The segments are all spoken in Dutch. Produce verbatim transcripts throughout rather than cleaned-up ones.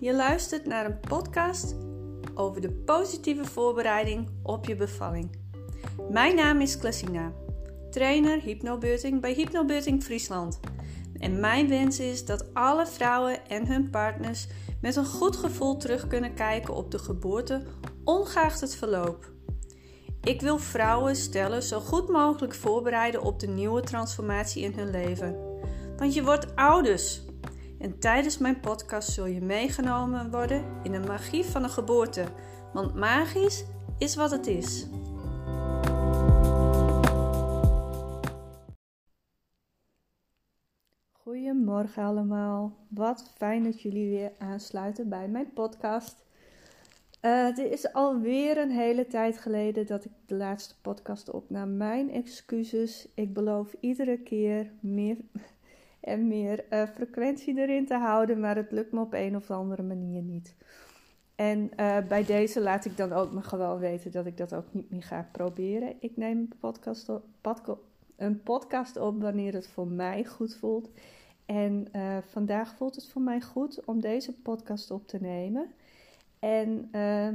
Je luistert naar een podcast over de positieve voorbereiding op je bevalling. Mijn naam is Klessina, trainer hypnobirthing bij hypnobirthing Friesland. En mijn wens is dat alle vrouwen en hun partners met een goed gevoel terug kunnen kijken op de geboorte, ongeacht het verloop. Ik wil vrouwen, stellen zo goed mogelijk voorbereiden op de nieuwe transformatie in hun leven. Want je wordt ouders. En tijdens mijn podcast zul je meegenomen worden in de magie van de geboorte. Want magisch is wat het is. Goedemorgen allemaal. Wat fijn dat jullie weer aansluiten bij mijn podcast. Uh, het is alweer een hele tijd geleden dat ik de laatste podcast opnam. Mijn excuses. Ik beloof iedere keer meer en meer uh, frequentie erin te houden, maar het lukt me op een of andere manier niet. En uh, bij deze laat ik dan ook maar gewoon weten dat ik dat ook niet meer ga proberen. Ik neem een podcast op, podco- een podcast op wanneer het voor mij goed voelt. En uh, vandaag voelt het voor mij goed om deze podcast op te nemen. En uh,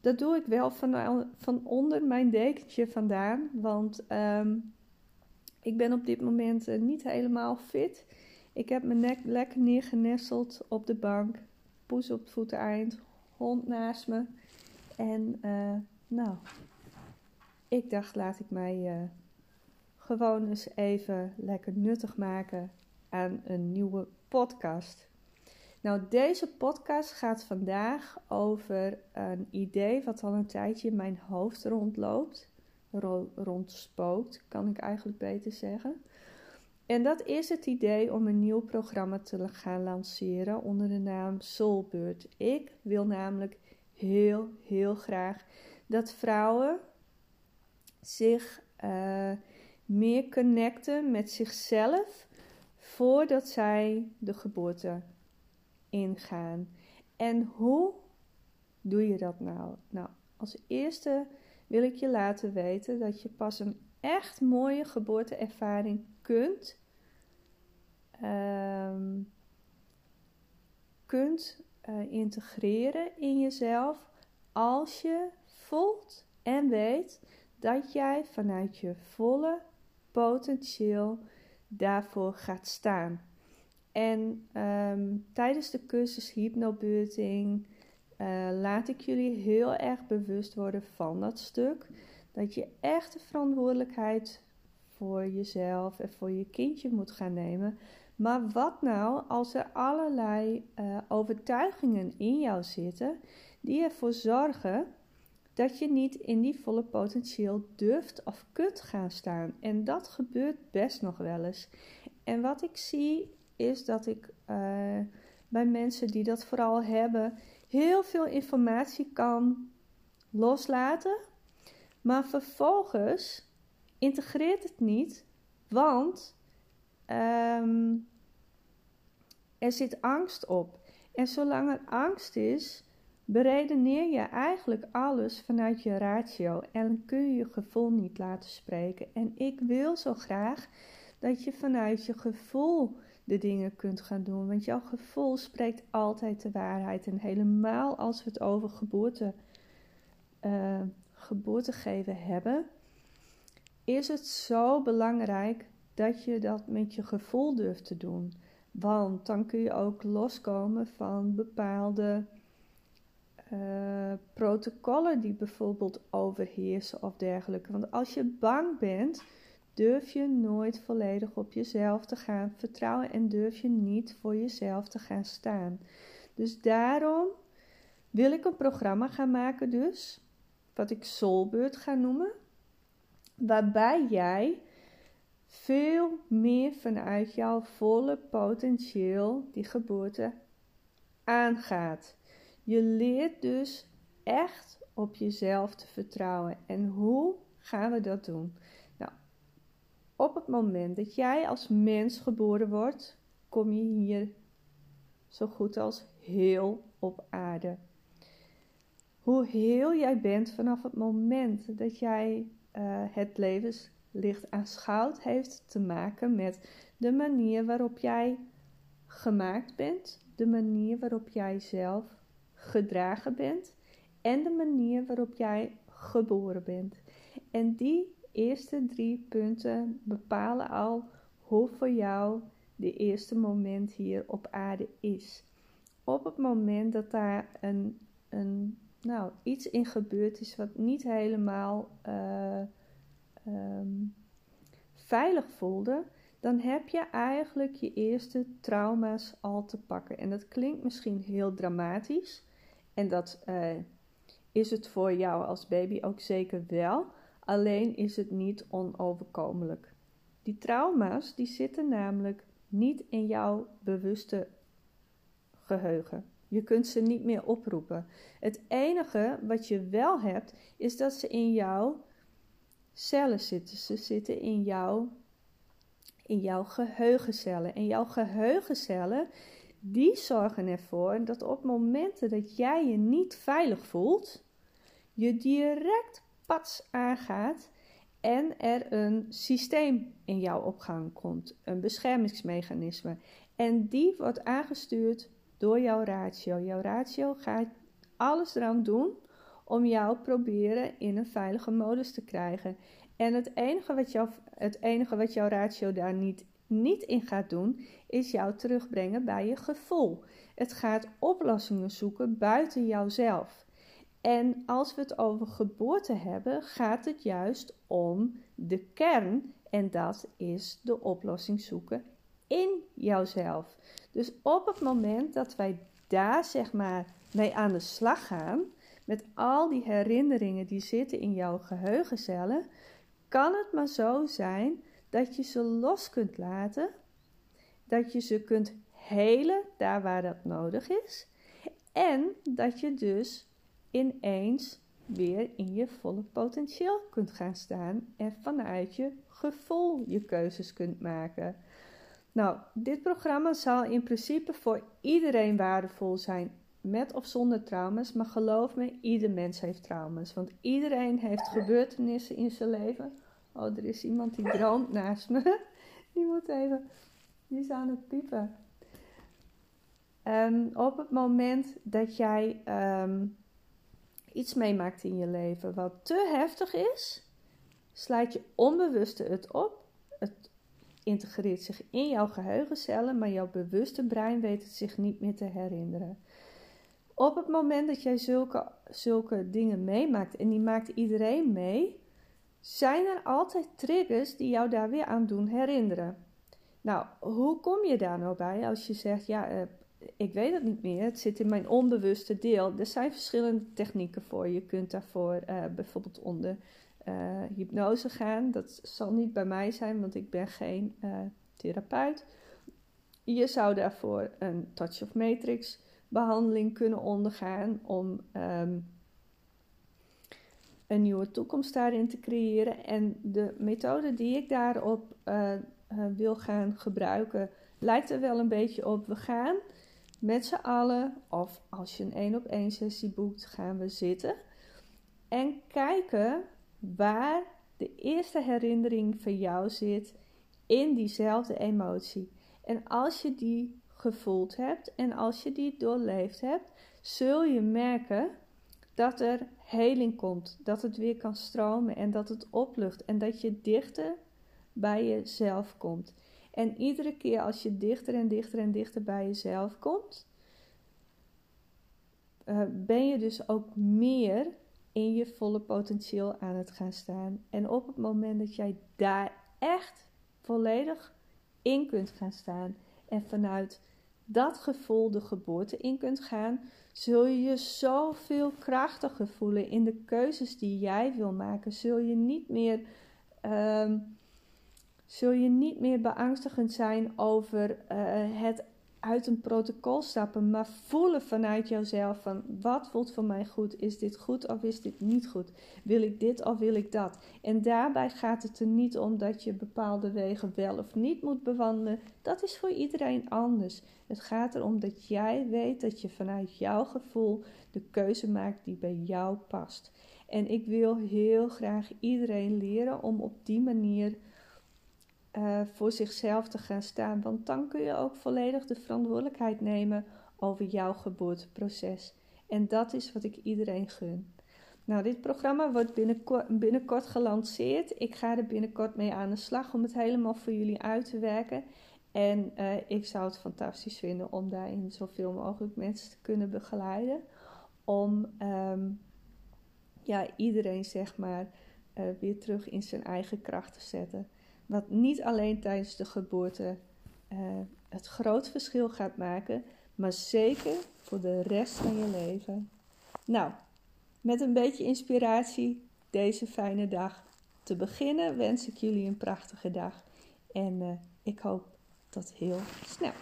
dat doe ik wel van, van onder mijn dekentje vandaan, want um, ik ben op dit moment uh, niet helemaal fit. Ik heb mijn nek lekker neergenesteld op de bank, poes op het voeteneind, hond naast me. En uh, nou, ik dacht laat ik mij uh, gewoon eens even lekker nuttig maken aan een nieuwe podcast. Nou, deze podcast gaat vandaag over een idee wat al een tijdje in mijn hoofd rondloopt. Ro- rondspookt, kan ik eigenlijk beter zeggen. En dat is het idee om een nieuw programma te gaan lanceren onder de naam Soulbirth. Ik wil namelijk heel, heel graag dat vrouwen zich uh, meer connecten met zichzelf voordat zij de geboorte ingaan. En hoe doe je dat nou? Nou, als eerste wil ik je laten weten dat je pas een echt mooie geboorteervaring kunt, um, kunt uh, integreren in jezelf als je voelt en weet dat jij vanuit je volle potentieel daarvoor gaat staan. En um, tijdens de cursus hypnobirthing uh, laat ik jullie heel erg bewust worden van dat stuk. Dat je echt de verantwoordelijkheid voor jezelf en voor je kindje moet gaan nemen. Maar wat nou als er allerlei uh, overtuigingen in jou zitten die ervoor zorgen dat je niet in die volle potentieel durft of kunt gaan staan. En dat gebeurt best nog wel eens. En wat ik zie is dat ik uh, bij mensen die dat vooral hebben heel veel informatie kan loslaten. Maar vervolgens integreert het niet, want um, er zit angst op. En zolang er angst is, beredeneer je eigenlijk alles vanuit je ratio. En kun je je gevoel niet laten spreken. En ik wil zo graag dat je vanuit je gevoel de dingen kunt gaan doen. Want jouw gevoel spreekt altijd de waarheid. En helemaal als we het over geboorte, uh, geboorte geven hebben, is het zo belangrijk dat je dat met je gevoel durft te doen. Want dan kun je ook loskomen van bepaalde uh, protocollen die bijvoorbeeld overheersen of dergelijke. Want als je bang bent, durf je nooit volledig op jezelf te gaan vertrouwen en durf je niet voor jezelf te gaan staan. Dus daarom wil ik een programma gaan maken dus, wat ik Soulbirth ga noemen, waarbij jij veel meer vanuit jouw volle potentieel die geboorte aangaat. Je leert dus echt op jezelf te vertrouwen. En hoe gaan we dat doen? Op het moment dat jij als mens geboren wordt, kom je hier zo goed als heel op aarde. Hoe heel jij bent vanaf het moment dat jij uh, het levenslicht aanschouwt, heeft te maken met de manier waarop jij gemaakt bent, de manier waarop jij zelf gedragen bent en de manier waarop jij geboren bent. En die eerste drie punten bepalen al hoe voor jou de eerste moment hier op aarde is. Op het moment dat daar een, een, nou, iets in gebeurd is wat niet helemaal uh, um, veilig voelde, dan heb je eigenlijk je eerste trauma's al te pakken. En dat klinkt misschien heel dramatisch. En dat uh, is het voor jou als baby ook zeker wel. Alleen is het niet onoverkomelijk. Die trauma's die zitten namelijk niet in jouw bewuste geheugen. Je kunt ze niet meer oproepen. Het enige wat je wel hebt, is dat ze in jouw cellen zitten. Ze zitten in jouw, in jouw geheugencellen. En jouw geheugencellen, die zorgen ervoor dat op momenten dat jij je niet veilig voelt, je direct pats aangaat en er een systeem in jou op gang komt. Een beschermingsmechanisme. En die wordt aangestuurd door jouw ratio. Jouw ratio gaat alles eraan doen om jou proberen in een veilige modus te krijgen. En het enige wat, jou, het enige wat jouw ratio daar niet, niet in gaat doen, is jou terugbrengen bij je gevoel. Het gaat oplossingen zoeken buiten jouzelf. En als we het over geboorte hebben, gaat het juist om de kern. En dat is de oplossing zoeken in jouzelf. Dus op het moment dat wij daar zeg maar mee aan de slag gaan, met al die herinneringen die zitten in jouw geheugencellen, kan het maar zo zijn dat je ze los kunt laten, dat je ze kunt helen daar waar dat nodig is en dat je dus ineens weer in je volle potentieel kunt gaan staan en vanuit je gevoel je keuzes kunt maken. Nou, dit programma zal in principe voor iedereen waardevol zijn, met of zonder trauma's. Maar geloof me, ieder mens heeft trauma's. Want iedereen heeft gebeurtenissen in zijn leven. Oh, er is iemand die droomt naast me. Die moet even... Die is aan het piepen. Um, op het moment dat jij um, iets meemaakt in je leven wat te heftig is, sluit je onbewuste het op. Het integreert zich in jouw geheugencellen, maar jouw bewuste brein weet het zich niet meer te herinneren. Op het moment dat jij zulke, zulke dingen meemaakt, en die maakt iedereen mee, zijn er altijd triggers die jou daar weer aan doen herinneren. Nou, hoe kom je daar nou bij als je zegt, ja, uh, ik weet het niet meer, het zit in mijn onbewuste deel. Er zijn verschillende technieken voor. Je kunt daarvoor uh, bijvoorbeeld onder uh, hypnose gaan. Dat zal niet bij mij zijn, want ik ben geen uh, therapeut. Je zou daarvoor een touch of matrix behandeling kunnen ondergaan om um, een nieuwe toekomst daarin te creëren. En de methode die ik daarop uh, uh, wil gaan gebruiken, lijkt er wel een beetje op. We gaan met z'n allen, of als je een één-op-één sessie boekt, gaan we zitten en kijken waar de eerste herinnering van jou zit in diezelfde emotie. En als je die gevoeld hebt en als je die doorleefd hebt, zul je merken dat er heling komt, dat het weer kan stromen en dat het oplucht en dat je dichter bij jezelf komt. En iedere keer als je dichter en dichter en dichter bij jezelf komt, uh, ben je dus ook meer in je volle potentieel aan het gaan staan. En op het moment dat jij daar echt volledig in kunt gaan staan en vanuit dat gevoel de geboorte in kunt gaan, zul je je zoveel krachtiger voelen in de keuzes die jij wil maken. Zul je niet meer, um, zul je niet meer beangstigend zijn over uh, het uit een protocol stappen, maar voelen vanuit jouzelf van wat voelt voor mij goed? Is dit goed of is dit niet goed? Wil ik dit of wil ik dat? En daarbij gaat het er niet om dat je bepaalde wegen wel of niet moet bewandelen. Dat is voor iedereen anders. Het gaat erom dat jij weet dat je vanuit jouw gevoel de keuze maakt die bij jou past. En ik wil heel graag iedereen leren om op die manier uh, voor zichzelf te gaan staan. Want dan kun je ook volledig de verantwoordelijkheid nemen over jouw geboorteproces. En dat is wat ik iedereen gun. Nou, dit programma wordt binnenkort, binnenkort gelanceerd. Ik ga er binnenkort mee aan de slag om het helemaal voor jullie uit te werken. En uh, ik zou het fantastisch vinden om daarin zoveel mogelijk mensen te kunnen begeleiden. Om um, ja, iedereen zeg maar uh, weer terug in zijn eigen kracht te zetten. Wat niet alleen tijdens de geboorte uh, het groot verschil gaat maken, maar zeker voor de rest van je leven. Nou, met een beetje inspiratie deze fijne dag te beginnen wens ik jullie een prachtige dag. En uh, ik hoop tot heel snel.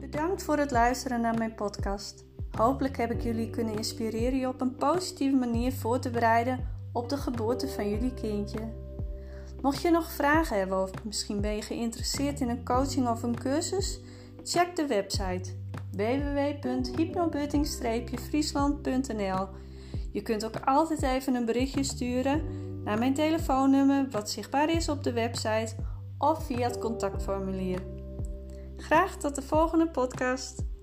Bedankt voor het luisteren naar mijn podcast. Hopelijk heb ik jullie kunnen inspireren je op een positieve manier voor te bereiden op de geboorte van jullie kindje. Mocht je nog vragen hebben of misschien ben je geïnteresseerd in een coaching of een cursus, check de website w w w punt hypnobirthing Friesland punt n l. Je kunt ook altijd even een berichtje sturen naar mijn telefoonnummer wat zichtbaar is op de website of via het contactformulier. Graag tot de volgende podcast!